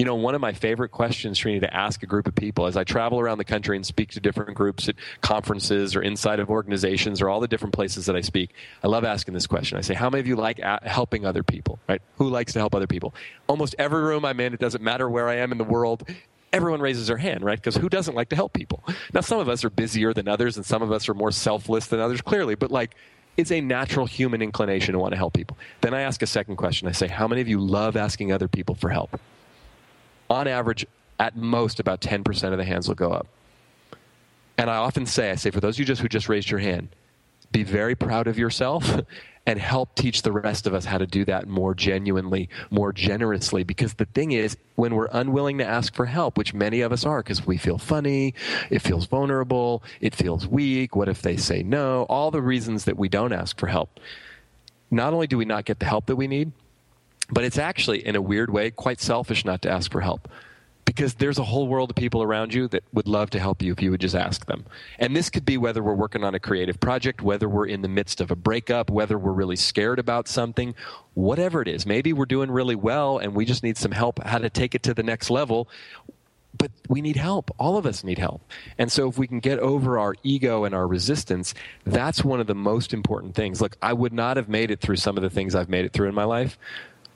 You know, one of my favorite questions, Srini, to ask a group of people as I travel around the country and speak to different groups at conferences or inside of organizations or all the different places that I speak, I love asking this question. I say, how many of you like helping other people, right? Who likes to help other people? Almost every room I'm in, it doesn't matter where I am in the world, everyone raises their hand, right? Because who doesn't like to help people? Now, some of us are busier than others and some of us are more selfless than others, clearly, but like, it's a natural human inclination to want to help people. Then I ask a second question. I say, how many of you love asking other people for help? On average, at most, about 10% of the hands will go up. And I often say, for those of you who just raised your hand, be very proud of yourself and help teach the rest of us how to do that more genuinely, more generously. Because the thing is, when we're unwilling to ask for help, which many of us are because we feel funny, it feels vulnerable, it feels weak, what if they say no, all the reasons that we don't ask for help. Not only do we not get the help that we need, but it's actually, in a weird way, quite selfish not to ask for help because there's a whole world of people around you that would love to help you if you would just ask them. And this could be whether we're working on a creative project, whether we're in the midst of a breakup, whether we're really scared about something, whatever it is. Maybe we're doing really well and we just need some help how to take it to the next level. But we need help. All of us need help. And so if we can get over our ego and our resistance, that's one of the most important things. Look, I would not have made it through some of the things I've made it through in my life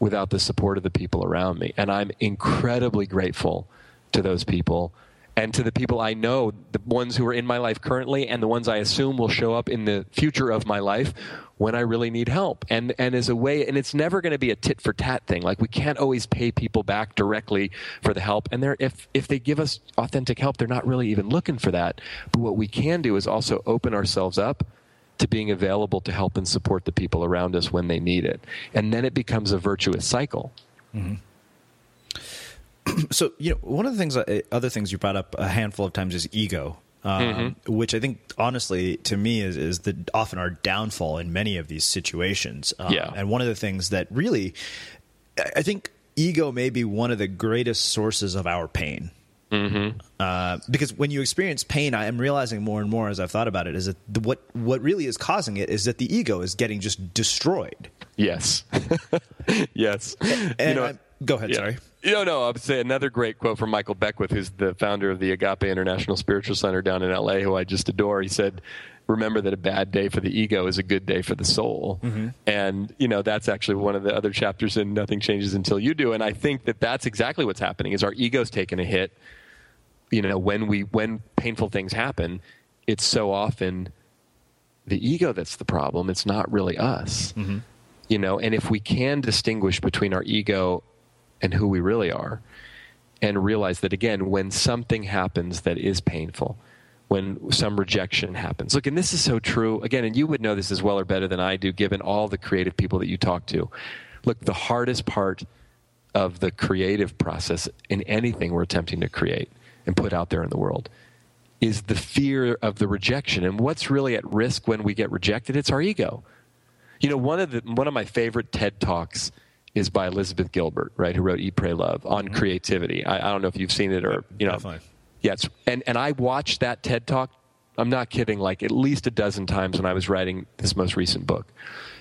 without the support of the people around me. And I'm incredibly grateful to those people and to the people I know, the ones who are in my life currently and the ones I assume will show up in the future of my life when I really need help. And as a way, and it's never going to be a tit for tat thing. Like we can't always pay people back directly for the help. And if they give us authentic help, they're not really even looking for that. But what we can do is also open ourselves up to being available to help and support the people around us when they need it. And then it becomes a virtuous cycle. Mm-hmm. So, you know, one of the things, other things you brought up a handful of times is ego, which I think, honestly, to me is the often our downfall in many of these situations. And one of the things that really, I think ego may be one of the greatest sources of our pain. Because when you experience pain, I am realizing more and more as I've thought about it, is that what really is causing it is that the ego is getting just destroyed. Yes. And you know, go ahead. Sorry. No, I would say another great quote from Michael Beckwith, who's the founder of the Agape International Spiritual Center down in LA, who I just adore. He said, remember that a bad day for the ego is a good day for the soul. And, you know, that's actually one of the other chapters in Nothing Changes Until You Do. And I think that that's exactly what's happening is our ego's taking a hit. You know, when painful things happen, it's so often the ego that's the problem. It's not really us, you know, and if we can distinguish between our ego and who we really are and realize that, again, when something happens that is painful, when some rejection happens. Look, and this is so true. Again, and you would know this as well or better than I do, given all the creative people that you talk to. Look, the hardest part of the creative process in anything we're attempting to create and put out there in the world is the fear of the rejection. And what's really at risk when we get rejected? It's our ego. You know, one of my favorite TED Talks is by Elizabeth Gilbert, right, who wrote Eat, Pray, Love, on creativity. I don't know if you've seen it or, you know. Definitely. Yes, and I watched that TED Talk, I'm not kidding, like at least a dozen times when I was writing this most recent book,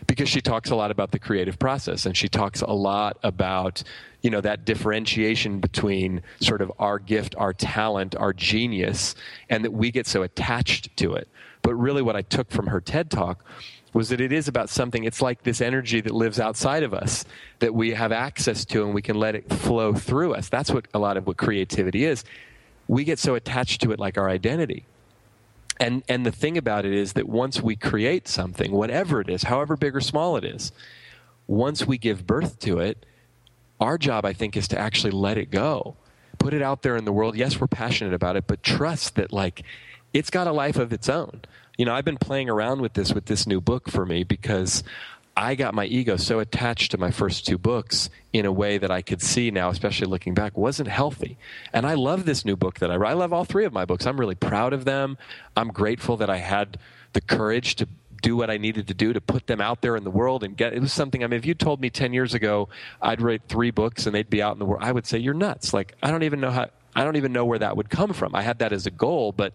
because she talks a lot about the creative process, and she talks a lot about, you know, that differentiation between sort of our gift, our talent, our genius, and that we get so attached to it. But really what I took from her TED Talk was that it is about something, it's like this energy that lives outside of us that we have access to and we can let it flow through us. That's what a lot of what creativity is. We get so attached to it like our identity. And the thing about it is that once we create something, whatever it is, however big or small it is, once we give birth to it, our job, I think, is to actually let it go. Put it out there in the world. Yes, we're passionate about it, but trust that, like, it's got a life of its own. You know, I've been playing around with this new book for me because I got my ego so attached to my first two books in a way that I could see now, especially looking back, wasn't healthy. And I love this new book that I wrote. I love all three of my books. I'm really proud of them. I'm grateful that I had the courage to do what I needed to do to put them out there in the world and get, it was something, I mean, if you told me 10 years ago I'd write three books and they'd be out in the world, I would say, you're nuts. Like, I don't even know where that would come from. I had that as a goal, but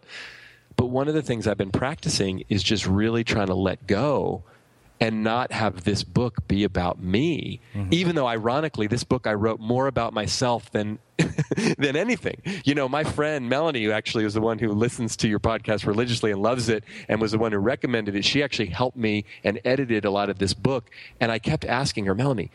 one of the things I've been practicing is just really trying to let go and not have this book be about me, even though, ironically, this book I wrote more about myself than anything. You know, my friend Melanie, who actually is the one who listens to your podcast religiously and loves it and was the one who recommended it, she actually helped me and edited a lot of this book. And I kept asking her, Melanie,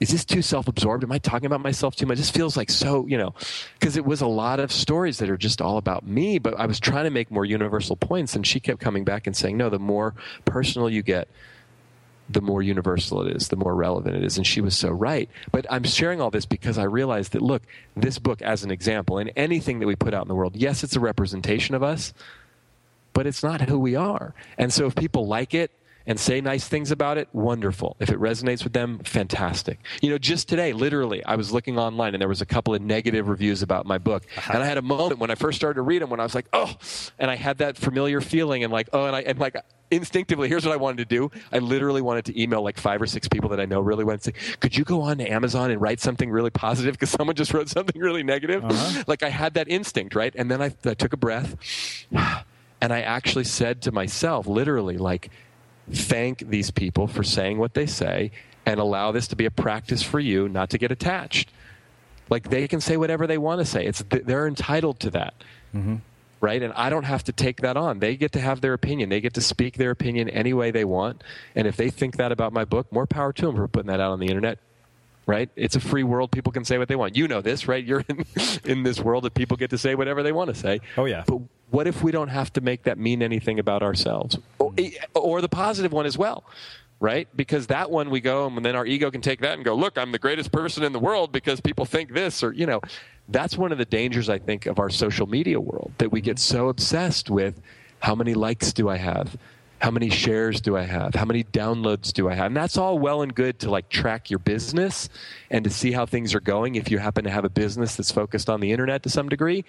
is this too self-absorbed? Am I talking about myself too much? This feels like so, you know, because it was a lot of stories that are just all about me, but I was trying to make more universal points, and she kept coming back and saying, no, the more personal you get, the more universal it is, the more relevant it is, and she was so right. But I'm sharing all this because I realized that, look, this book as an example, and anything that we put out in the world, yes, it's a representation of us, but it's not who we are. And so if people like it, and say nice things about it, wonderful. If it resonates with them, fantastic. You know, just today, literally, I was looking online and there was a couple of negative reviews about my book. And I had a moment when I first started to read them when I was like, oh, and I had that familiar feeling and like, oh, and like instinctively, here's what I wanted to do. I literally wanted to email like 5 or 6 people that I know really well and say, could you go on to Amazon and write something really positive because someone just wrote something really negative? Like I had that instinct, right? And then I took a breath and I actually said to myself, literally, like, thank these people for saying what they say and allow this to be a practice for you not to get attached. Like they can say whatever they want to say. They're entitled to that, right? And I don't have to take that on. They get to have their opinion. They get to speak their opinion any way they want. And if they think that about my book, more power to them for putting that out on the internet, right? It's a free world. People can say what they want. You know this, right? You're in this world that people get to say whatever they want to say. Oh, yeah. But what if we don't have to make that mean anything about ourselves or the positive one as well, right? Because that one we go and then our ego can take that and go, look, I'm the greatest person in the world because people think this or, you know, that's one of the dangers I think of our social media world that we get so obsessed with How many likes do I have? How many shares do I have? How many downloads do I have? And that's all well and good to like track your business and to see how things are going if you happen to have a business that's focused on the internet to some degree.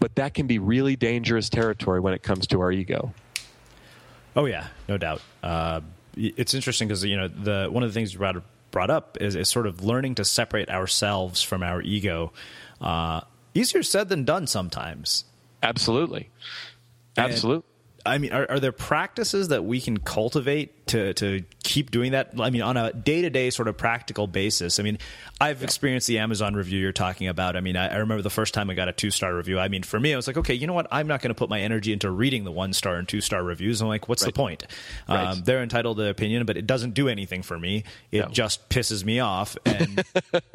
But that can be really dangerous territory when it comes to our ego. Oh, yeah, no doubt. It's interesting because, you know, one of the things you brought up is sort of learning to separate ourselves from our ego. Easier said than done sometimes. Absolutely. Absolutely. I mean, are there practices that we can cultivate to keep doing that? I mean, on a day-to-day sort of practical basis. I mean, I've experienced the Amazon review you're talking about. I mean, I remember the first time I got a 2-star review. I mean, for me, I was like, okay, you know what? I'm not going to put my energy into reading the 1-star and 2-star reviews. I'm like, what's the point? They're entitled to their opinion, but it doesn't do anything for me. It just pisses me off. And,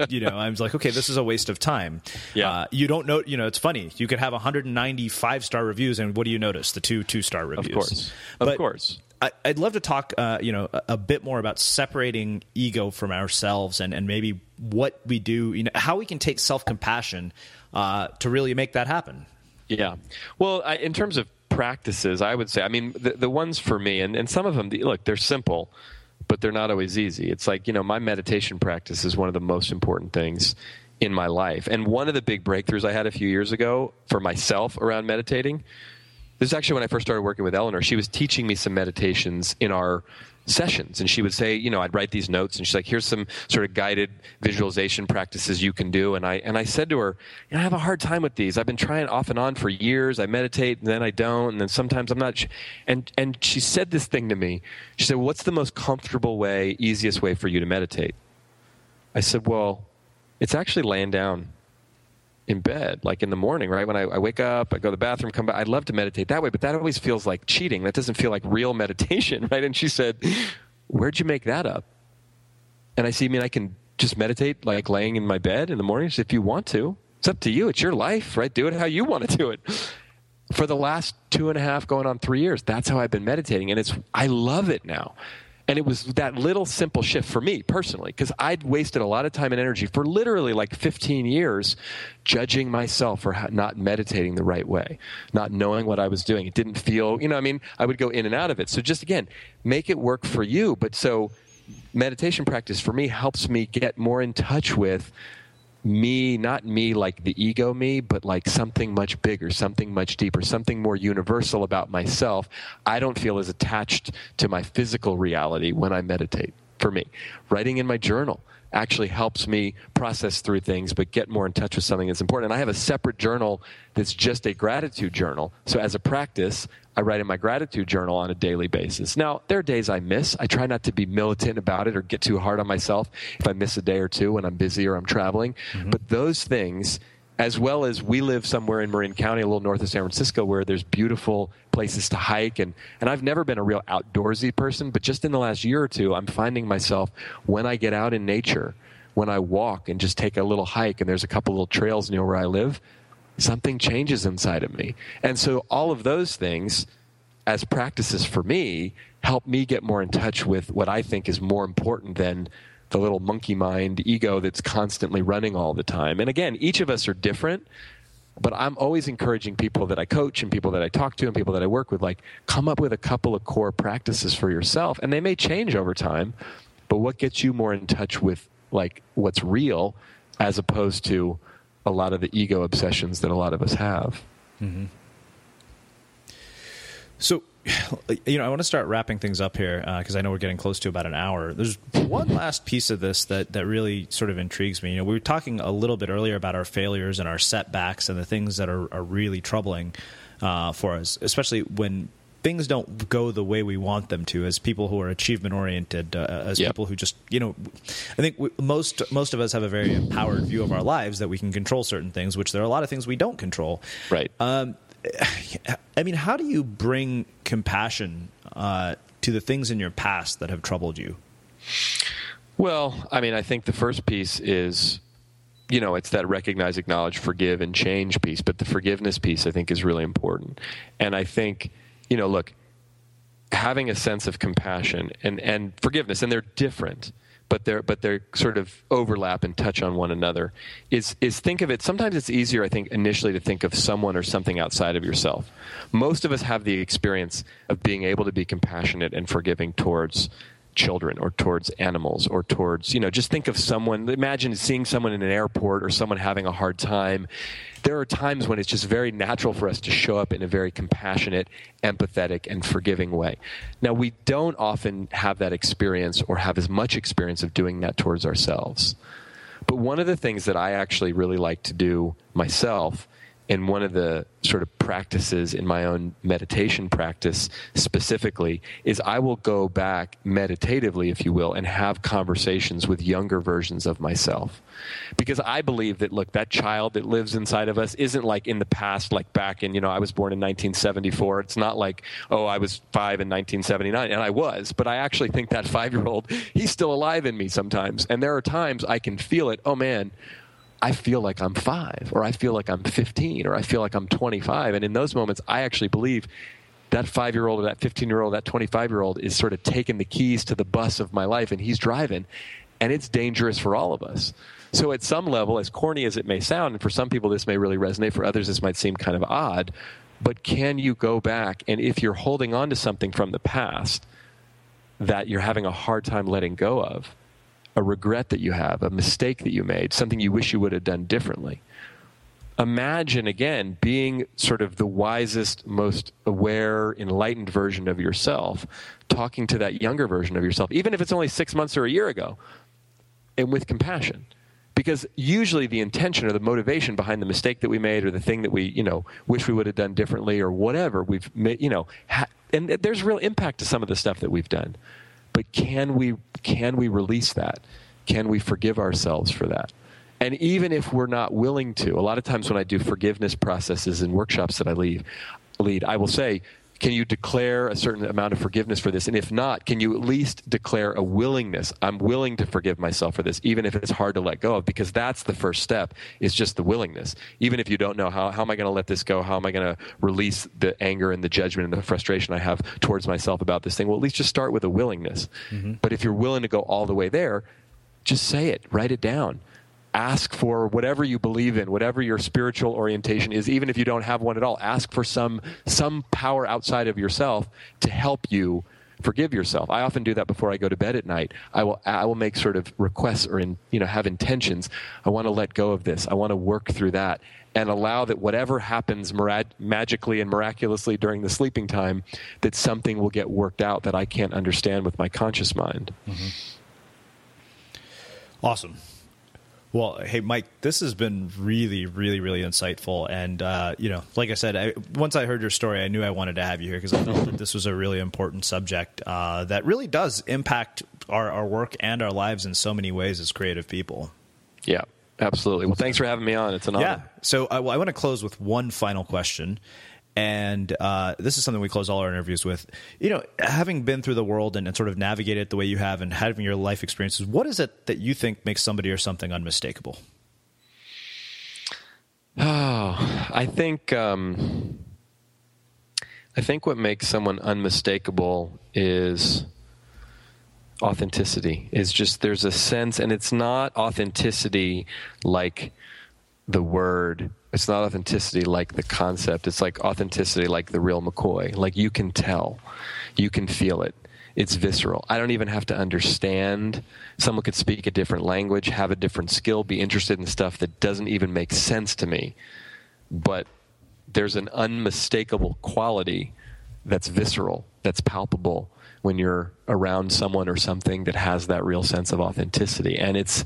you know, I was like, okay, this is a waste of time. Yeah. You don't know, you know, it's funny. You could have 195-star reviews, and what do you notice? The two-star reviews. Of course. Of course. I'd love to talk, you know, a bit more about separating ego from ourselves and maybe what we do, you know, how we can take self-compassion to really make that happen. Yeah. Well, in terms of practices, I would say, I mean, the ones for me, and some of them, look, they're simple, but they're not always easy. It's like, you know, my meditation practice is one of the most important things in my life. And one of the big breakthroughs I had a few years ago for myself around meditating. This is actually when I first started working with Eleanor. She was teaching me some meditations in our sessions. And she would say, you know, I'd write these notes. And she's like, here's some sort of guided visualization practices you can do. And I said to her, you know, I have a hard time with these. I've been trying off and on for years. I meditate, and then I don't. And then sometimes I'm not. And she said this thing to me. She said, well, what's the most comfortable way, easiest way for you to meditate? I said, well, it's actually laying down in bed, like in the morning, right? When I wake up, I go to the bathroom, come back. I'd love to meditate that way, but that always feels like cheating. That doesn't feel like real meditation, right? And she said, where'd you make that up? And I said, you mean I can just meditate like laying in my bed in the morning? She said, if you want to. It's up to you. It's your life, right? Do it how you want to do it. For the last 2.5 going on 3 years, that's how I've been meditating. And I love it now. And it was that little simple shift for me personally, because I'd wasted a lot of time and energy for literally like 15 years judging myself for not meditating the right way, not knowing what I was doing. It didn't feel, you know, I mean, I would go in and out of it. So just, again, make it work for you. But so meditation practice for me helps me get more in touch with me, not me like the ego me, but like something much bigger, something much deeper, something more universal about myself. I don't feel as attached to my physical reality when I meditate. For me, writing in my journal actually helps me process through things, but get more in touch with something that's important. And I have a separate journal that's just a gratitude journal. So as a practice, I write in my gratitude journal on a daily basis. Now, there are days I miss. I try not to be militant about it or get too hard on myself if I miss a day or two when I'm busy or I'm traveling. Mm-hmm. But those things, as well as we live somewhere in Marin County, a little north of San Francisco, where there's beautiful places to hike. And I've never been a real outdoorsy person, but just in the last year or two, I'm finding myself when I get out in nature, when I walk and just take a little hike, and there's a couple little trails near where I live, something changes inside of me. And so all of those things, as practices for me, help me get more in touch with what I think is more important than the little monkey mind ego that's constantly running all the time. And again, each of us are different, but I'm always encouraging people that I coach and people that I talk to and people that I work with, like, come up with a couple of core practices for yourself. And they may change over time, but what gets you more in touch with like what's real as opposed to a lot of the ego obsessions that a lot of us have. Mm-hmm. So, you know, I want to start wrapping things up here because I know we're getting close to about an hour. There's one last piece of this that really sort of intrigues me. You know, we were talking a little bit earlier about our failures and our setbacks and the things that are really troubling for us, especially when things don't go the way we want them to as people who are achievement-oriented, as people who just, you know, I think most of us have a very empowered view of our lives that we can control certain things, which there are a lot of things we don't control. Right. I mean, how do you bring compassion to the things in your past that have troubled you? Well, I mean, I think the first piece is, you know, it's that recognize, acknowledge, forgive, and change piece. But the forgiveness piece, I think, is really important. And I think, you know, look, having a sense of compassion and forgiveness, and they're different. but they're sort of overlap and touch on one another, is think of it. Sometimes it's easier, I think, initially to think of someone or something outside of yourself. Most of us have the experience of being able to be compassionate and forgiving towards children or towards animals or towards, just think of someone, imagine seeing someone in an airport or someone having a hard time. There are times when it's just very natural for us to show up in a very compassionate, empathetic, and forgiving way. Now, we don't often have that experience or have as much experience of doing that towards ourselves. But one of the things that I actually really like to do myself, and one of the sort of practices in my own meditation practice specifically, is I will go back meditatively, if you will, and have conversations with younger versions of myself. Because I believe that, look, that child that lives inside of us isn't like in the past, like back in, I was born in 1974. It's not like, oh, I was 5 in 1979, and I was. But I actually think that 5-year-old, he's still alive in me sometimes. And there are times I can feel it, oh, man, I feel like I'm 5, or I feel like I'm 15, or I feel like I'm 25. And in those moments, I actually believe that 5-year-old or that 15-year-old, that 25-year-old is sort of taking the keys to the bus of my life, and he's driving, and it's dangerous for all of us. So at some level, as corny as it may sound, and for some people this may really resonate, for others this might seem kind of odd, but can you go back, and if you're holding on to something from the past that you're having a hard time letting go of, a regret that you have, a mistake that you made, something you wish you would have done differently. Imagine, again, being sort of the wisest, most aware, enlightened version of yourself, talking to that younger version of yourself, even if it's only 6 months or a year ago, and with compassion. Because usually the intention or the motivation behind the mistake that we made or the thing that we, wish we would have done differently or whatever we've made, and there's real impact to some of the stuff that we've done. But can we release that? Can we forgive ourselves for that? And even if we're not willing to, a lot of times when I do forgiveness processes and workshops that I lead, I will say, can you declare a certain amount of forgiveness for this? And if not, can you at least declare a willingness? I'm willing to forgive myself for this, even if it's hard to let go of, because that's the first step, is just the willingness. Even if you don't know how am I going to let this go? How am I going to release the anger and the judgment and the frustration I have towards myself about this thing? Well, at least just start with a willingness. Mm-hmm. But if you're willing to go all the way there, just say it, write it down. Ask for whatever you believe in, whatever your spiritual orientation is, even if you don't have one at all. Ask for some power outside of yourself to help you forgive yourself. I often do that before I go to bed at night. I will make sort of requests or have intentions. I want to let go of this. I want to work through that and allow that whatever happens magically and miraculously during the sleeping time, that something will get worked out that I can't understand with my conscious mind. Mm-hmm. Awesome. Well, hey, Mike, this has been really, really, really insightful. And, like I said, once I heard your story, I knew I wanted to have you here because I felt that this was a really important subject that really does impact our work and our lives in so many ways as creative people. Yeah, absolutely. Well, thanks for having me on. It's an honor. Yeah. So I want to close with one final question. And this is something we close all our interviews with. Having been through the world and sort of navigated it the way you have and having your life experiences, what is it that you think makes somebody or something unmistakable? Oh, I think what makes someone unmistakable is authenticity. It's just there's a sense, and it's not authenticity like the word. It's not authenticity like the concept. It's like authenticity like the real McCoy. Like you can tell. You can feel it. It's visceral. I don't even have to understand. Someone could speak a different language, have a different skill, be interested in stuff that doesn't even make sense to me. But there's an unmistakable quality that's visceral, that's palpable when you're around someone or something that has that real sense of authenticity. And it's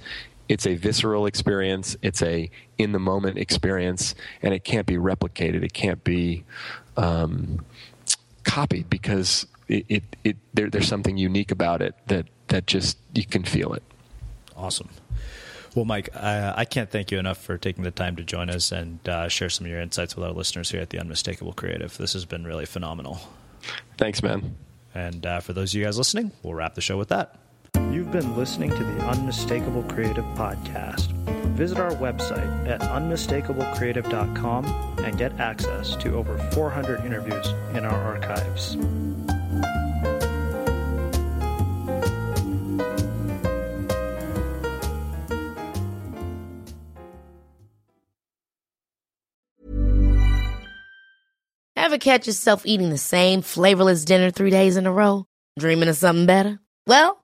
a visceral experience. It's a in-the-moment experience, and it can't be replicated. It can't be copied because there's something unique about it that just you can feel it. Awesome. Well, Mike, I can't thank you enough for taking the time to join us and share some of your insights with our listeners here at The Unmistakable Creative. This has been really phenomenal. Thanks, man. And for those of you guys listening, we'll wrap the show with that. You've been listening to the Unmistakable Creative Podcast. Visit our website at unmistakablecreative.com and get access to over 400 interviews in our archives. Ever catch yourself eating the same flavorless dinner 3 days in a row? Dreaming of something better? Well,